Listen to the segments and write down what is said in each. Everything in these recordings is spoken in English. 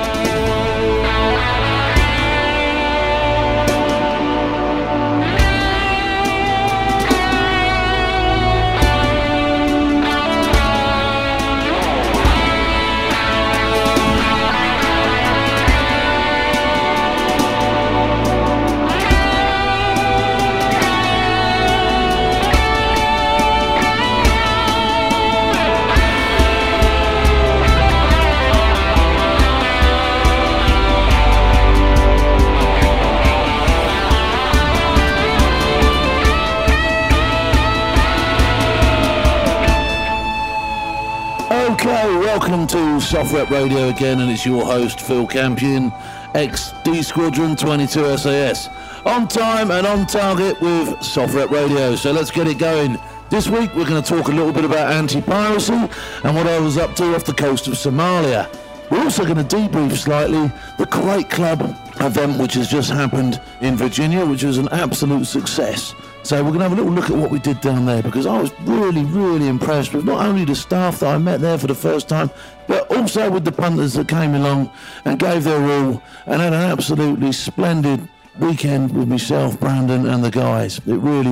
Welcome to SOFREP Radio again, and it's your host Phil Campion, XD Squadron 22SAS, on time and on target with SOFREP Radio. So let's get it going. This week we're going to talk a little bit about anti-piracy and what I was up to off the coast of Somalia. We're also going to debrief slightly the Crate Club event which has just happened in Virginia, which was an absolute success. So we're going to have a little look at what we did down there, because I was really, really impressed with not only the staff that I met there for the first time, but also with the punters that came along and gave their all and had an absolutely splendid weekend with myself, Brandon and the guys. It really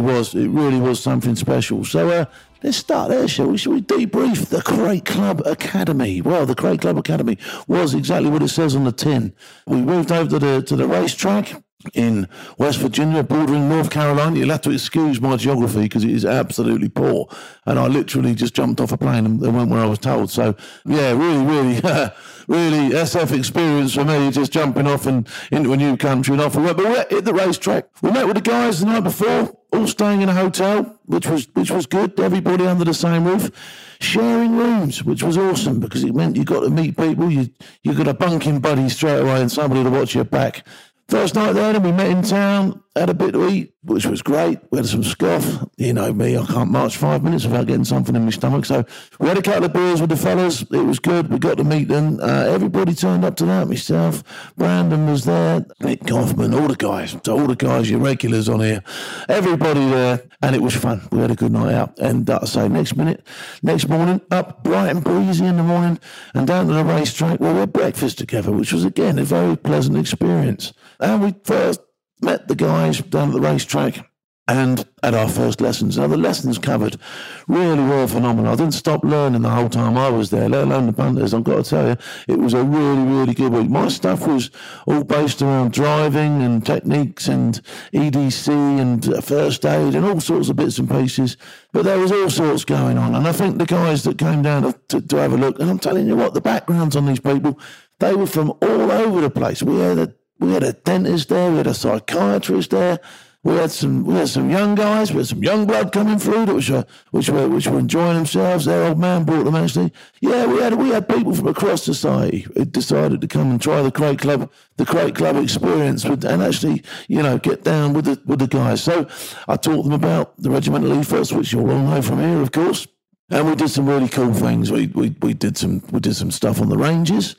was something special. So let's start there, shall we? Shall we debrief the Crate Club Academy? Well, the Crate Club Academy was exactly what it says on the tin. We moved over to the racetrack in West Virginia, bordering North Carolina. You'll have to excuse my geography because it is absolutely poor, and I literally just jumped off a plane and went where I was told. So yeah, really SF experience for me, just jumping off and into a new country and off. But we were at the racetrack. We met with the guys the night before, all staying in a hotel, which was good. Everybody under the same roof, sharing rooms, which was awesome because it meant you got to meet people. You got a bunking buddy straight away and somebody to watch your back. First night there, then we met in town, had a bit to eat, which was great. We had some scoff. You know me, I can't march 5 minutes without getting something in my stomach. So we had a couple of beers with the fellas. It was good. We got to meet them. Everybody turned up to that. Myself, Brandon was there, Nick Kaufman, all the guys. So all the guys, your regulars on here, everybody there. And it was fun. We had a good night out. And next morning, up bright and breezy in the morning and down to the racetrack where we had breakfast together, which was, again, a very pleasant experience. And we first met the guys down at the racetrack and had our first lessons. Now, the lessons covered really were phenomenal. I didn't stop learning the whole time I was there, let alone the punters. I've got to tell you, it was a really, really good week. My stuff was all based around driving and techniques and EDC and first aid and all sorts of bits and pieces. But there was all sorts going on. And I think the guys that came down to have a look, and I'm telling you what, the backgrounds on these people, they were from all over the place. We had a dentist there, we had a psychiatrist there, we had some young guys, we had some young blood coming through which were enjoying themselves. Their old man brought them, actually. Yeah, we had people from across society who decided to come and try the Crate Club experience and actually, you know, get down with the guys. So I taught them about the regimental ethos, which you'll all know from here, of course. And we did some really cool things. We did some stuff on the ranges.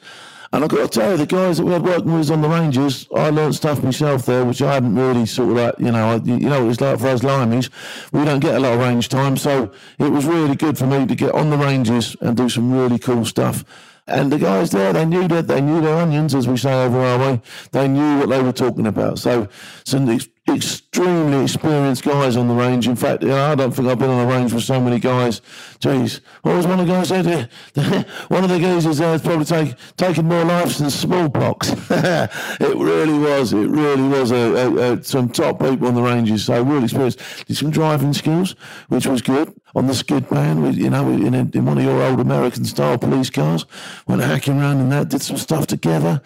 And I've got to tell you, the guys that we had working with us on the Rangers, I learned stuff myself there, which I hadn't really sort of like, you know, it was like for us limeys, we don't get a lot of range time, so it was really good for me to get on the Rangers and do some really cool stuff. And the guys there, they knew their onions, as we say over our way. They knew what they were talking about. So some extremely experienced guys on the range. In fact, you know, I don't think I've been on the range with so many guys. Jeez, what was one of the guys there? One of the geezers there has probably taken more lives than smallpox. It really was some top people on the ranges. So really experienced. Did some driving skills, which was good. On the skid pan, in one of your old American-style police cars, went hacking around and that. Did some stuff together.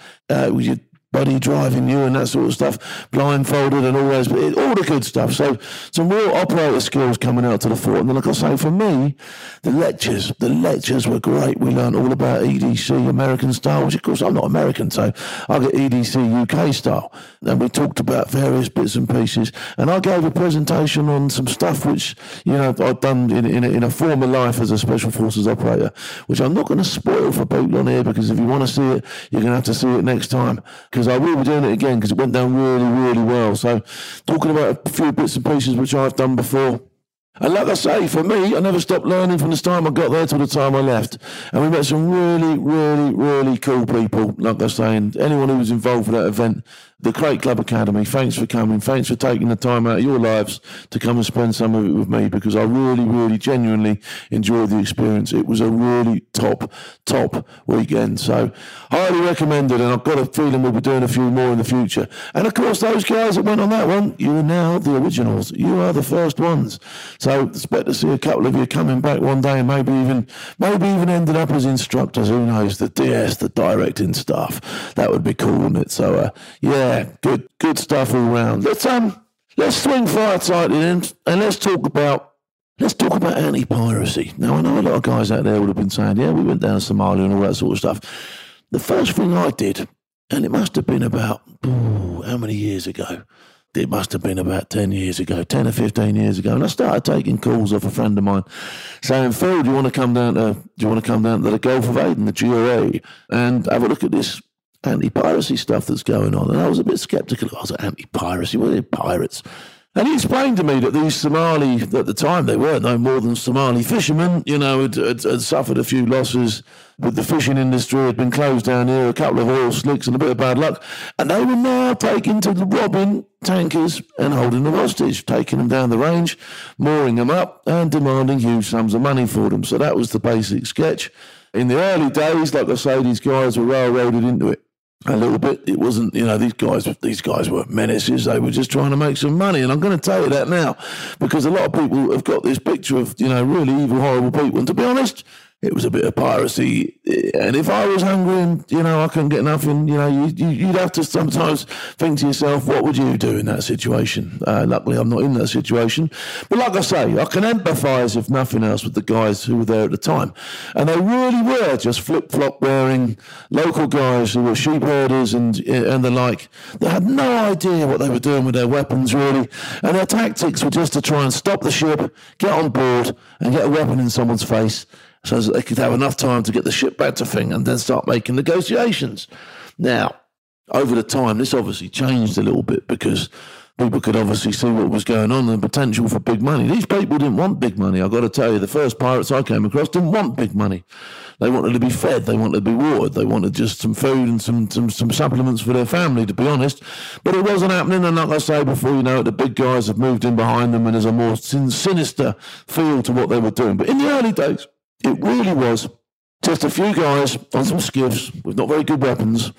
We did buddy driving you and that sort of stuff, blindfolded and all those, all the good stuff. So some real operator skills coming out to the fore. And then, like I say, for me, the lectures were great. We learned all about EDC American style, which of course I'm not American, so I get EDC UK style. And we talked about various bits and pieces. And I gave a presentation on some stuff which, you know, I've done in a former life as a Special Forces operator, which I'm not going to spoil for people on here, because if you want to see it, you're going to have to see it next time, because things. I will be doing it again because it went down really, really well. So talking about a few bits and pieces which I've done before. And like I say, for me, I never stopped learning from the time I got there till the time I left. And we met some really, really, really cool people, like I say. And anyone who was involved with that event, the Crate Club Academy, thanks for coming. Thanks for taking the time out of your lives to come and spend some of it with me, because I really, really genuinely enjoyed the experience. It was a really top, top weekend. So highly recommended, and I've got a feeling we'll be doing a few more in the future. And of course, those guys that went on that one, you are now the originals. You are the first ones. So expect to see a couple of you coming back one day and maybe even ended up as instructors. Who knows? The DS, the directing staff. That would be cool, wouldn't it? So, yeah, good stuff all round. Let's swing firesight in and let's talk about anti-piracy. Now, I know a lot of guys out there would have been saying, yeah, we went down to Somalia and all that sort of stuff. The first thing I did, and it must have been about, how many years ago? It must have been about 10 or 15 years ago. And I started taking calls off a friend of mine saying, Phil, do you want to come down to the Gulf of Aden, the GRA, and have a look at this anti-piracy stuff that's going on? And I was a bit sceptical. I was like, anti-piracy? What are they, pirates? And he explained to me that these Somali, at the time they weren't no more than Somali fishermen, you know, had suffered a few losses with the fishing industry, had been closed down here, a couple of oil slicks and a bit of bad luck. And they were now taken to robbing tankers and holding them hostage, taking them down the range, mooring them up and demanding huge sums of money for them. So that was the basic sketch. In the early days, like I say, these guys were railroaded into it. A little bit. It wasn't, you know, these guys weren't menaces. They were just trying to make some money. And I'm going to tell you that now, because a lot of people have got this picture of, you know, really evil, horrible people. And to be honest, it was a bit of piracy. And if I was hungry and, you know, I couldn't get nothing, you know, you'd have to sometimes think to yourself, what would you do in that situation? Luckily, I'm not in that situation. But like I say, I can empathise, if nothing else, with the guys who were there at the time. And they really were just flip-flop wearing local guys who were sheep herders and the like. They had no idea what they were doing with their weapons, really. And their tactics were just to try and stop the ship, get on board and get a weapon in someone's face, so that they could have enough time to get the ship back to thing and then start making negotiations. Now, over the time, this obviously changed a little bit because people could obviously see what was going on and the potential for big money. These people didn't want big money. I've got to tell you, the first pirates I came across didn't want big money. They wanted to be fed. They wanted to be watered. They wanted just some food and some supplements for their family, to be honest. But it wasn't happening. And like I say before, you know, the big guys have moved in behind them and there's a more sinister feel to what they were doing. But in the early days, it really was just a few guys on some skiffs with not very good weapons,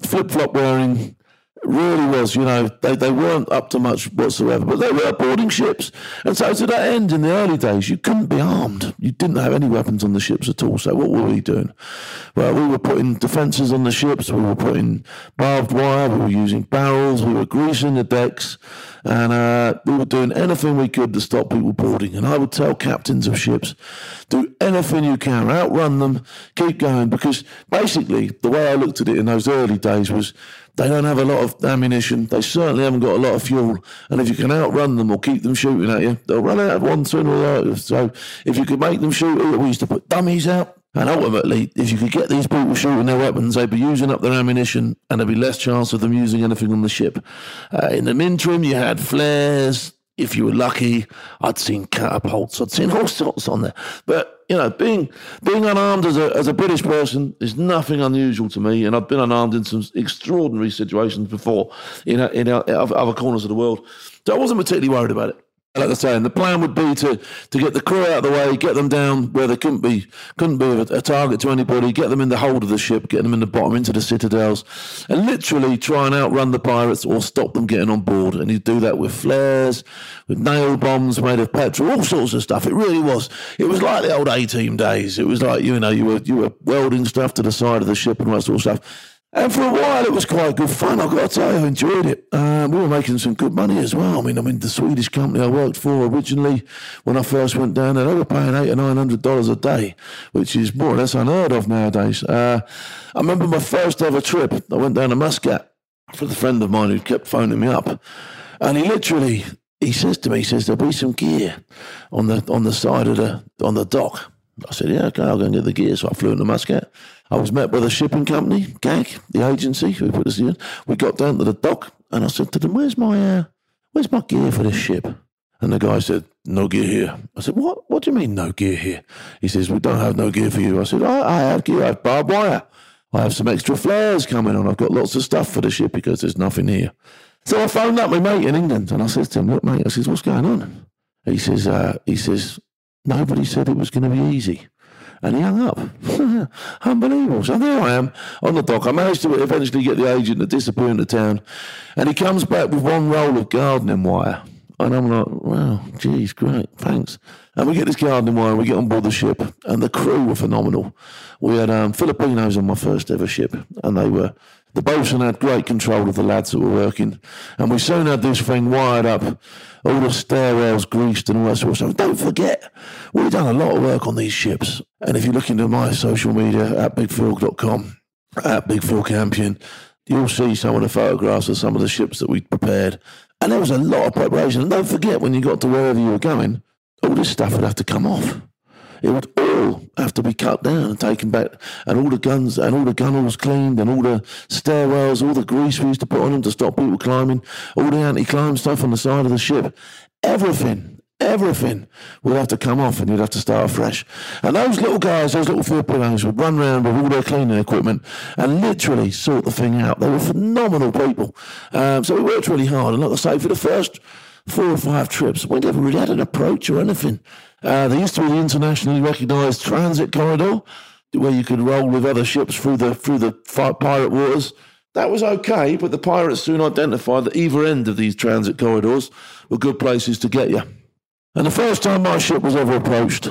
flip-flop wearing. It really was, you know, they weren't up to much whatsoever, but they were boarding ships. And so to that end, in the early days, you couldn't be armed. You didn't have any weapons on the ships at all. So what were we doing? Well, we were putting defences on the ships. We were putting barbed wire. We were using barrels. We were greasing the decks. And we were doing anything we could to stop people boarding. And I would tell captains of ships, do anything you can, outrun them, keep going. Because basically, the way I looked at it in those early days was they don't have a lot of ammunition. They certainly haven't got a lot of fuel. And if you can outrun them or keep them shooting at you, they'll run out of one sooner or later. So if you could make them shoot, we used to put dummies out. And ultimately, if you could get these people shooting their weapons, they'd be using up their ammunition and there'd be less chance of them using anything on the ship. In the interim, you had flares. If you were lucky, I'd seen catapults. I'd seen all sorts on there. But, you know, being unarmed as a British person is nothing unusual to me. And I've been unarmed in some extraordinary situations before in other corners of the world. So I wasn't particularly worried about it. Like I say, and the plan would be to get the crew out of the way, get them down where they couldn't be a target to anybody, get them in the hold of the ship, get them in the bottom, into the citadels, and literally try and outrun the pirates or stop them getting on board. And you'd do that with flares, with nail bombs made of petrol, all sorts of stuff. It really was. It was like the old A-team days. It was like, you know, you were welding stuff to the side of the ship and all that sort of stuff. And for a while, it was quite good fun. I've got to tell you, I enjoyed it. We were making some good money as well. I mean, the Swedish company I worked for originally, when I first went down there, they were paying $800 or $900 a day, which is more or less unheard of nowadays. I remember my first ever trip. I went down to Muscat with a friend of mine who kept phoning me up, and he says to me, there'll be some gear on the side of the dock. I said, yeah, okay, I'll go and get the gear. So I flew into Muscat. I was met by the shipping company, GAC, the agency who put us in. We got down to the dock and I said to them, where's my gear for this ship? And the guy said, no gear here. I said, what? What do you mean no gear here? He says, we don't have no gear for you. I said, I have gear. I have barbed wire. I have some extra flares coming on. I've got lots of stuff for the ship because there's nothing here. So I phoned up my mate in England and I said to him, look, mate, I says, what's going on? He says, nobody said it was going to be easy. And he hung up. Unbelievable. So there I am on the dock. I managed to eventually get the agent to disappear into town. And he comes back with one roll of gardening wire. And I'm like, wow, geez, great, thanks. And we get this gardening wire, we get on board the ship, and the crew were phenomenal. We had Filipinos on my first ever ship, and they were, the bosun had great control of the lads that were working, and we soon had this thing wired up, all the stair rails greased and all that sort of stuff. Don't forget, we've done a lot of work on these ships, and if you look into my social media, at bigphil.com, at Big Phil Campion, you'll see some of the photographs of some of the ships that we prepared. And there was a lot of preparation. And don't forget, when you got to wherever you were going, all this stuff would have to come off. It would all have to be cut down and taken back, and all the guns and all the gunnels cleaned, and all the stairwells, all the grease we used to put on them to stop people climbing, all the anti-climb stuff on the side of the ship. Everything would have to come off, and you'd have to start fresh. And those little guys, those little Filipinos, would run around with all their cleaning equipment and literally sort the thing out. They were phenomenal people. So we worked really hard. And like I say, for the first 4 or 5 trips, we never really had an approach or anything. There used to be the internationally recognised transit corridor where you could roll with other ships through the pirate waters. That was okay, but the pirates soon identified that either end of these transit corridors were good places to get you. And the first time my ship was ever approached,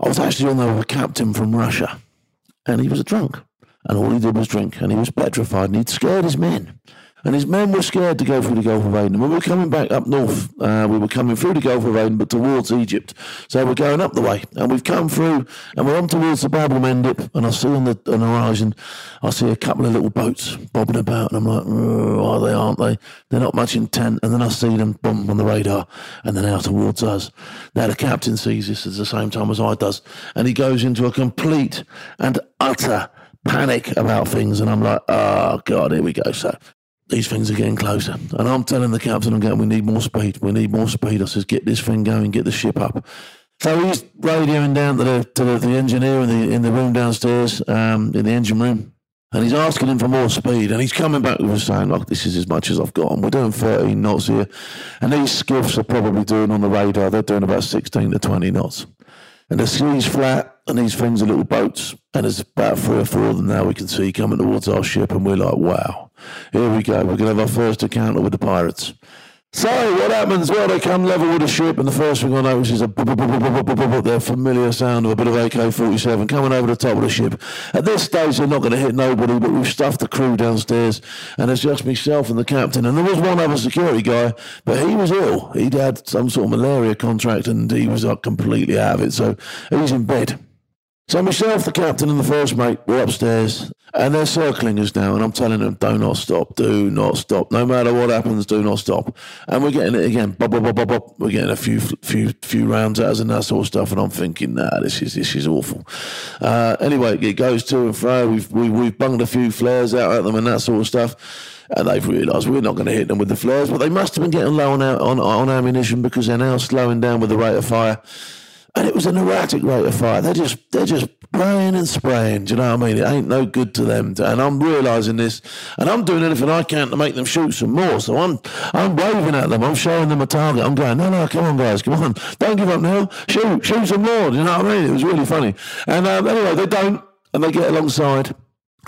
I was actually on there with a captain from Russia, and he was a drunk, and all he did was drink, and he was petrified, and he'd scared his men, and his men were scared to go through the Gulf of Aden. And we were coming back up north, we were coming through the Gulf of Aden, but towards Egypt, so we're going up the way, and we've come through, and we're on towards the Bab el Mandeb, and I see on the horizon, I see a couple of little boats bobbing about, and I'm like, oh, they aren't they? They're not much intent, and then I see them, boom, on the radar, and then out towards us. Now the captain sees this at the same time as I does, and he goes into a complete and utter panic about things, and I'm like, oh, God, here we go, so... These things are getting closer. And I'm telling the captain, I'm going, we need more speed. We need more speed. I says, get this thing going, get the ship up. So he's radioing down to the engineer in the room downstairs, in the engine room. And he's asking him for more speed. And he's coming back with us saying, look, this is as much as I've got. And we're doing 13 knots here. And these skiffs are probably doing on the radar, they're doing about 16 to 20 knots. And the sea's flat, and these things are little boats. And there's about 3 or 4 of them now we can see coming towards our ship. And we're like, wow, here we go. We're going to have our first encounter with the pirates. So what happens? Well, they come level with the ship, and the first thing I notice is their familiar sound of a bit of AK-47 coming over the top of the ship. At this stage, they're not going to hit nobody, but we've stuffed the crew downstairs, and it's just myself and the captain. And there was one other security guy, but he was ill. He'd had some sort of malaria contract, and he was like completely out of it, so he was in bed. So myself, the captain, and the first mate were upstairs, and they're circling us now, and I'm telling them, do not stop. No matter what happens, do not stop. And we're getting it again. Bop, bop, bop, bop, bop. We're getting a few rounds at us and that sort of stuff, and I'm thinking, nah, this is awful. Anyway, it goes to and fro. We've bunged a few flares out at them and that sort of stuff. And they've realised we're not going to hit them with the flares, but they must have been getting low on ammunition because they're now slowing down with the rate of fire. And it was an erratic rate of fire. They're just praying and spraying, do you know what I mean? It ain't no good to them. And I'm realising this, and I'm doing anything I can to make them shoot some more. So I'm waving at them. I'm showing them a target. I'm going, no, come on, guys, come on. Don't give up now. Shoot some more, do you know what I mean? It was really funny. And anyway, they don't, and they get alongside.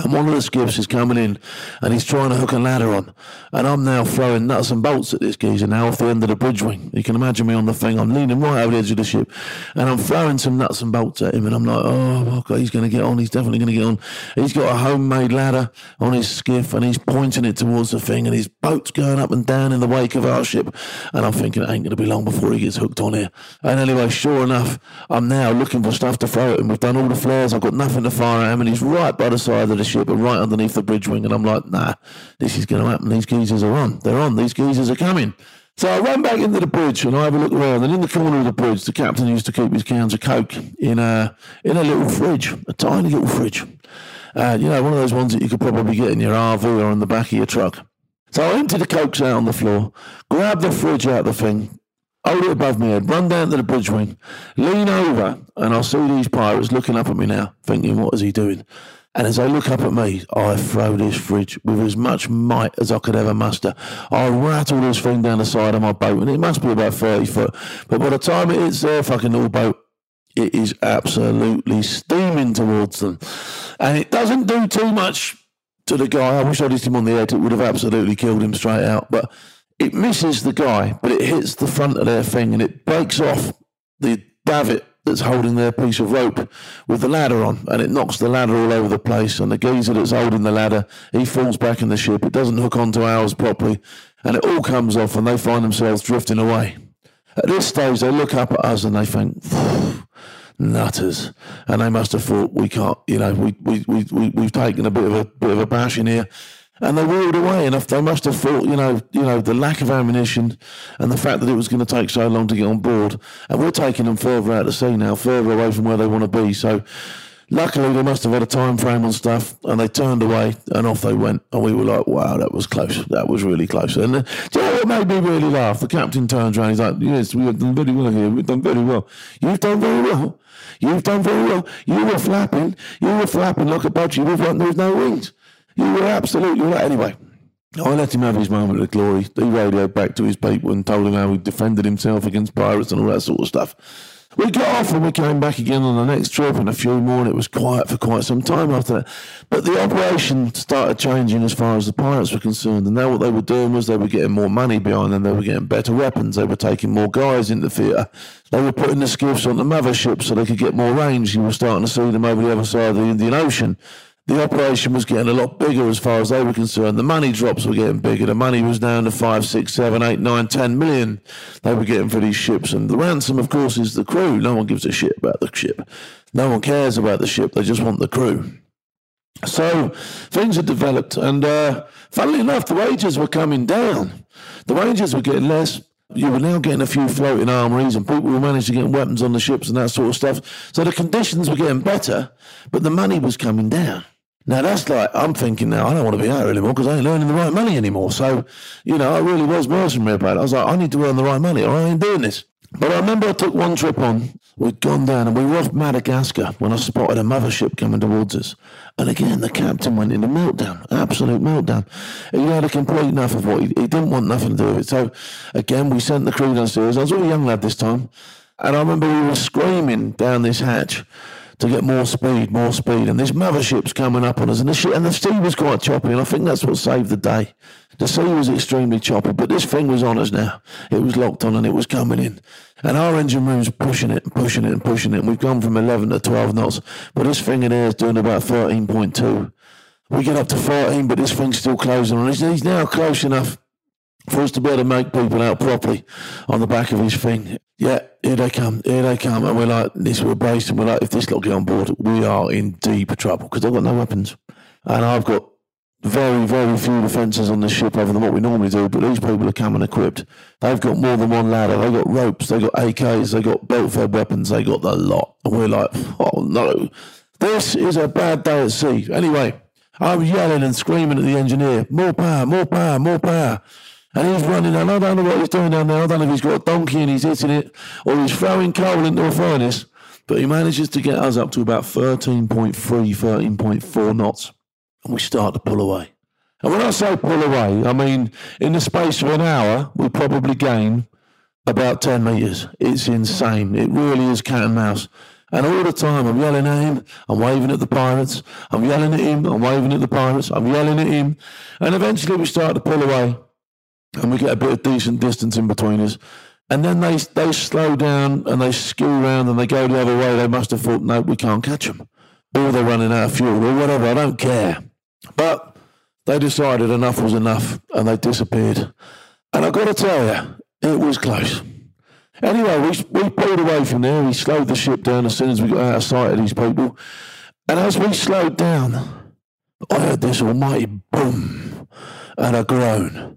And one of the skiffs is coming in, and he's trying to hook a ladder on. And I'm now throwing nuts and bolts at this geezer now off the end of the bridge wing. You can imagine me on the thing. I'm leaning right over the edge of the ship, and I'm throwing some nuts and bolts at him. And I'm like, oh, God, he's going to get on. He's definitely going to get on. He's got a homemade ladder on his skiff, and he's pointing it towards the thing, and his boat's going up and down in the wake of our ship. And I'm thinking, it ain't going to be long before he gets hooked on here. And anyway, sure enough, I'm now looking for stuff to throw at him. We've done all the flares. I've got nothing to fire at him, and he's right by the side of the ship and right underneath the bridge wing, and I'm like, nah, this is going to happen. These geezers are on. They're on. These geezers are coming. So I ran back into the bridge, and I have a look around, and in the corner of the bridge, the captain used to keep his cans of Coke in a little fridge, a tiny little fridge. You know, one of those ones that you could probably get in your RV or in the back of your truck. So I emptied the cokes out on the floor, grabbed the fridge out of the thing, hold it above my head, run down to the bridge wing, lean over, and I see these pirates looking up at me now, thinking, what is he doing? And as they look up at me, I throw this fridge with as much might as I could ever muster. I rattle this thing down the side of my boat, and it must be about 30 foot. But by the time it hits their fucking little boat, it is absolutely steaming towards them. And it doesn't do too much to the guy. I wish I'd hit him on the head. It would have absolutely killed him straight out. But it misses the guy, but it hits the front of their thing, and it breaks off the davit that's holding their piece of rope with the ladder on, and it knocks the ladder all over the place, and the geezer that's holding the ladder, he falls back in the ship. It doesn't hook onto ours properly, and it all comes off, and they find themselves drifting away. At this stage, they look up at us, and they think, nutters. And they must have thought, we can't, you know, we've taken a bit of a bash in here. And they wheeled away, and they must have thought, you know, the lack of ammunition and the fact that it was going to take so long to get on board. And we're taking them further out to sea now, further away from where they want to be. So luckily they must have had a time frame on stuff, and they turned away, and off they went. And we were like, wow, that was close. That was really close. And do you know what made me really laugh? The captain turns around, he's like, yes, we've done very well here. We've done very well. You've done very well. You've done very well. You were flapping. You were flapping like a budgie with no wings. You were absolutely right. Anyway, I let him have his moment of glory. He radioed back to his people and told him how he defended himself against pirates and all that sort of stuff. We got off and we came back again on the next trip and a few more, and it was quiet for quite some time after that. But the operation started changing as far as the pirates were concerned, and now what they were doing was they were getting more money behind them, they were getting better weapons, they were taking more guys into the theatre, they were putting the skiffs on the mothership so they could get more range. You were starting to see them over the other side of the Indian Ocean. The operation was getting a lot bigger as far as they were concerned. The money drops were getting bigger. The money was down to 5, 6, 7, 8, 9, 10 million they were getting for these ships. And the ransom, of course, is the crew. No one gives a shit about the ship. No one cares about the ship. They just want the crew. So things had developed. And funnily enough, the wages were coming down. The wages were getting less. You were now getting a few floating armories, and people were managing to get weapons on the ships and that sort of stuff. So the conditions were getting better, but the money was coming down. Now, that's like, I'm thinking now, I don't want to be out anymore because I ain't earning the right money anymore. So, you know, I really was mercenary about it. I was like, I need to earn the right money or I ain't doing this. But I remember I took one trip on, we'd gone down and we were off Madagascar when I spotted a mothership coming towards us. And again, the captain went into meltdown, absolute meltdown. He had a complete enough of what, he didn't want nothing to do with it. So, again, we sent the crew downstairs. I was with a young lad this time. And I remember we were screaming down this hatch to get more speed, and this mothership's coming up on us, and the sea was quite choppy, and I think that's what saved the day. The sea was extremely choppy, but this thing was on us now. It was locked on, and it was coming in, and our engine room's pushing it, and pushing it, and pushing it, and we've gone from 11 to 12 knots, but this thing in here is doing about 13.2. We get up to 14, but this thing's still closing on us. He's now close enough for us to be able to make people out properly on the back of his thing. Yeah, here they come. And we're like, this, we're braced, and we're like, if this lot get on board, we are in deep trouble because I've got no weapons. And I've got very, very few defences on this ship other than what we normally do, but these people are coming equipped. They've got more than one ladder. They've got ropes, they've got AKs, they've got belt-fed weapons, they got the lot. And we're like, oh no, this is a bad day at sea. Anyway, I'm yelling and screaming at the engineer, more power, more power, more power. And he's running, and I don't know what he's doing down there. I don't know if he's got a donkey and he's hitting it, or he's throwing coal into a furnace. But he manages to get us up to about 13.3, 13.4 knots. And we start to pull away. And when I say pull away, I mean, in the space of an hour, we probably gain about 10 metres. It's insane. It really is cat and mouse. And all the time, I'm yelling at him, I'm waving at the pirates. I'm yelling at him, I'm waving at the pirates. I'm yelling at him. And eventually we start to pull away. And we get a bit of decent distance in between us. And then they slow down and they skew round and they go the other way. They must have thought, no, we can't catch them. Or they're running out of fuel or whatever, I don't care. But they decided enough was enough and they disappeared. And I've got to tell you, it was close. Anyway, we pulled away from there. We slowed the ship down as soon as we got out of sight of these people. And as we slowed down, I heard this almighty boom and a groan.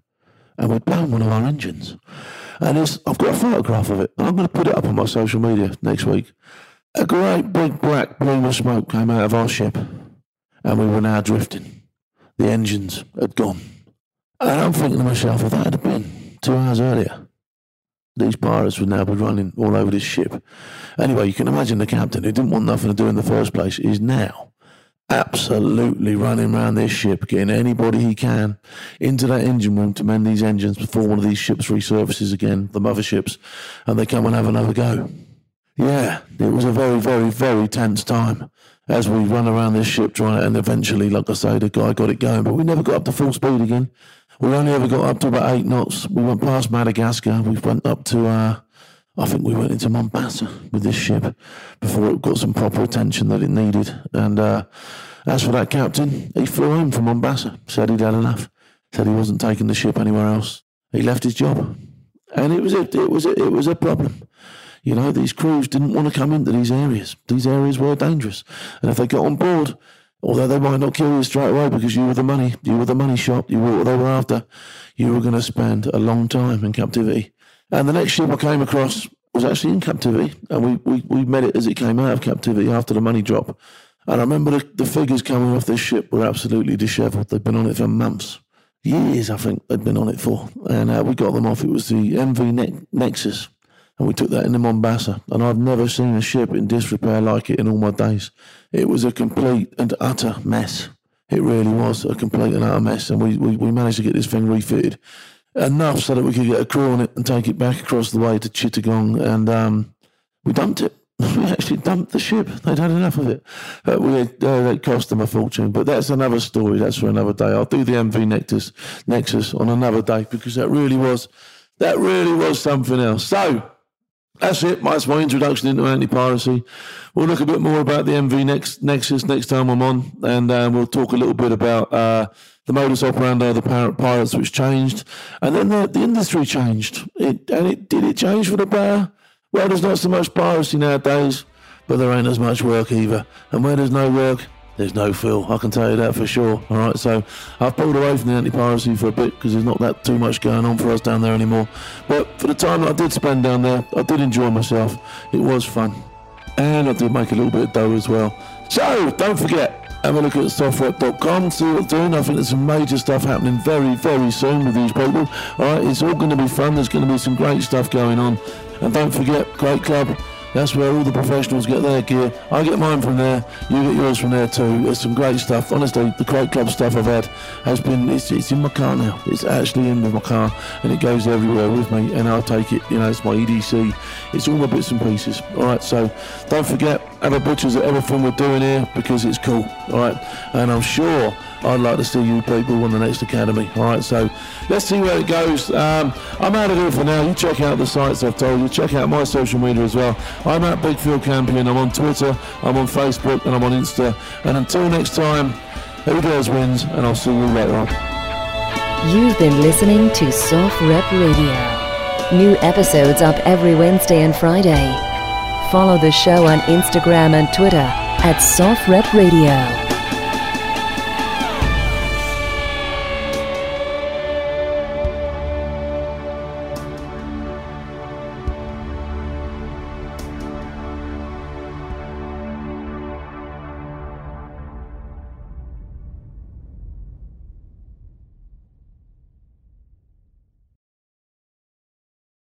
And we'd blown one of our engines. And I've got a photograph of it, and I'm going to put it up on my social media next week. A great big black plume of smoke came out of our ship. and we were now drifting. The engines had gone. And I'm thinking to myself, if that had been 2 hours earlier, these pirates would now be running all over this ship. Anyway, you can imagine the captain, who didn't want nothing to do in the first place, is now absolutely running around this ship, getting anybody he can into that engine room to mend these engines before one of these ships resurfaces again, the motherships, and they come and have another go. Yeah, it was a very, very, very tense time as we run around this ship trying, and eventually, like I say, the guy got it going, but we never got up to full speed again. We only ever got up to about 8 knots. We went past Madagascar. We went up to, I think we went into Mombasa with this ship before it got some proper attention that it needed. And as for that captain, he flew home from Mombasa, said he'd had enough, said he wasn't taking the ship anywhere else. He left his job. And it was a problem. You know, these crews didn't want to come into these areas. These areas were dangerous. And if they got on board, although they might not kill you straight away because you were the money shop, you were what they were after, you were going to spend a long time in captivity. And the next ship I came across was actually in captivity, and we met it as it came out of captivity after the money drop. And I remember the figures coming off this ship were absolutely dishevelled. They'd been on it for months. Years, I think, they'd been on it for. And we got them off. It was the MV Nexus, and we took that into Mombasa. And I've never seen a ship in disrepair like it in all my days. It was a complete and utter mess. It really was a complete and utter mess. And we managed to get this thing refitted enough so that we could get a crew on it and take it back across the way to Chittagong. And we dumped it. We actually dumped the ship. They'd had enough of it. It cost them a fortune. But that's another story. That's for another day. I'll do the MV Nexus on another day because that really was something else. So that's it. That's my introduction into anti-piracy. We'll look a bit more about the MV Nexus next time I'm on, and we'll talk a little bit about the modus operandi of the pirates, which changed, and then the industry changed. Did it change for the better? Well, there's not so much piracy nowadays, but there ain't as much work either. And where there's no work, there's no Phil. I can tell you that for sure. All right, so I've pulled away from the anti-piracy for a bit because there's not that too much going on for us down there anymore. But for the time that I did spend down there, I did enjoy myself. It was fun. And I did make a little bit of dough as well. So don't forget, have a look at SOFREP.com, see what they're doing. I think there's some major stuff happening very, very soon with these people. All right, it's all going to be fun. There's going to be some great stuff going on. And don't forget, Crate Club. That's where all the professionals get their gear. I get mine from there. You get yours from there too. There's some great stuff. Honestly, the Crate Club stuff I've had has been, it's in my car now. It's actually in my car, and it goes everywhere with me, and I'll take it. You know, it's my EDC. It's all my bits and pieces. All right, so don't forget, have a butchers at everything we're doing here because it's cool. All right, and I'm sure I'd like to see you people on the next academy. All right, so let's see where it goes. I'm out of here for now. You check out the sites I've told you. Check out my social media as well. I'm at Big Phil Campion. I'm on Twitter, I'm on Facebook, and I'm on Insta. And until next time, who dares wins, and I'll see you later on. You've been listening to SOFREP Radio. New episodes up every Wednesday and Friday. Follow the show on Instagram and Twitter at SOFREP Radio.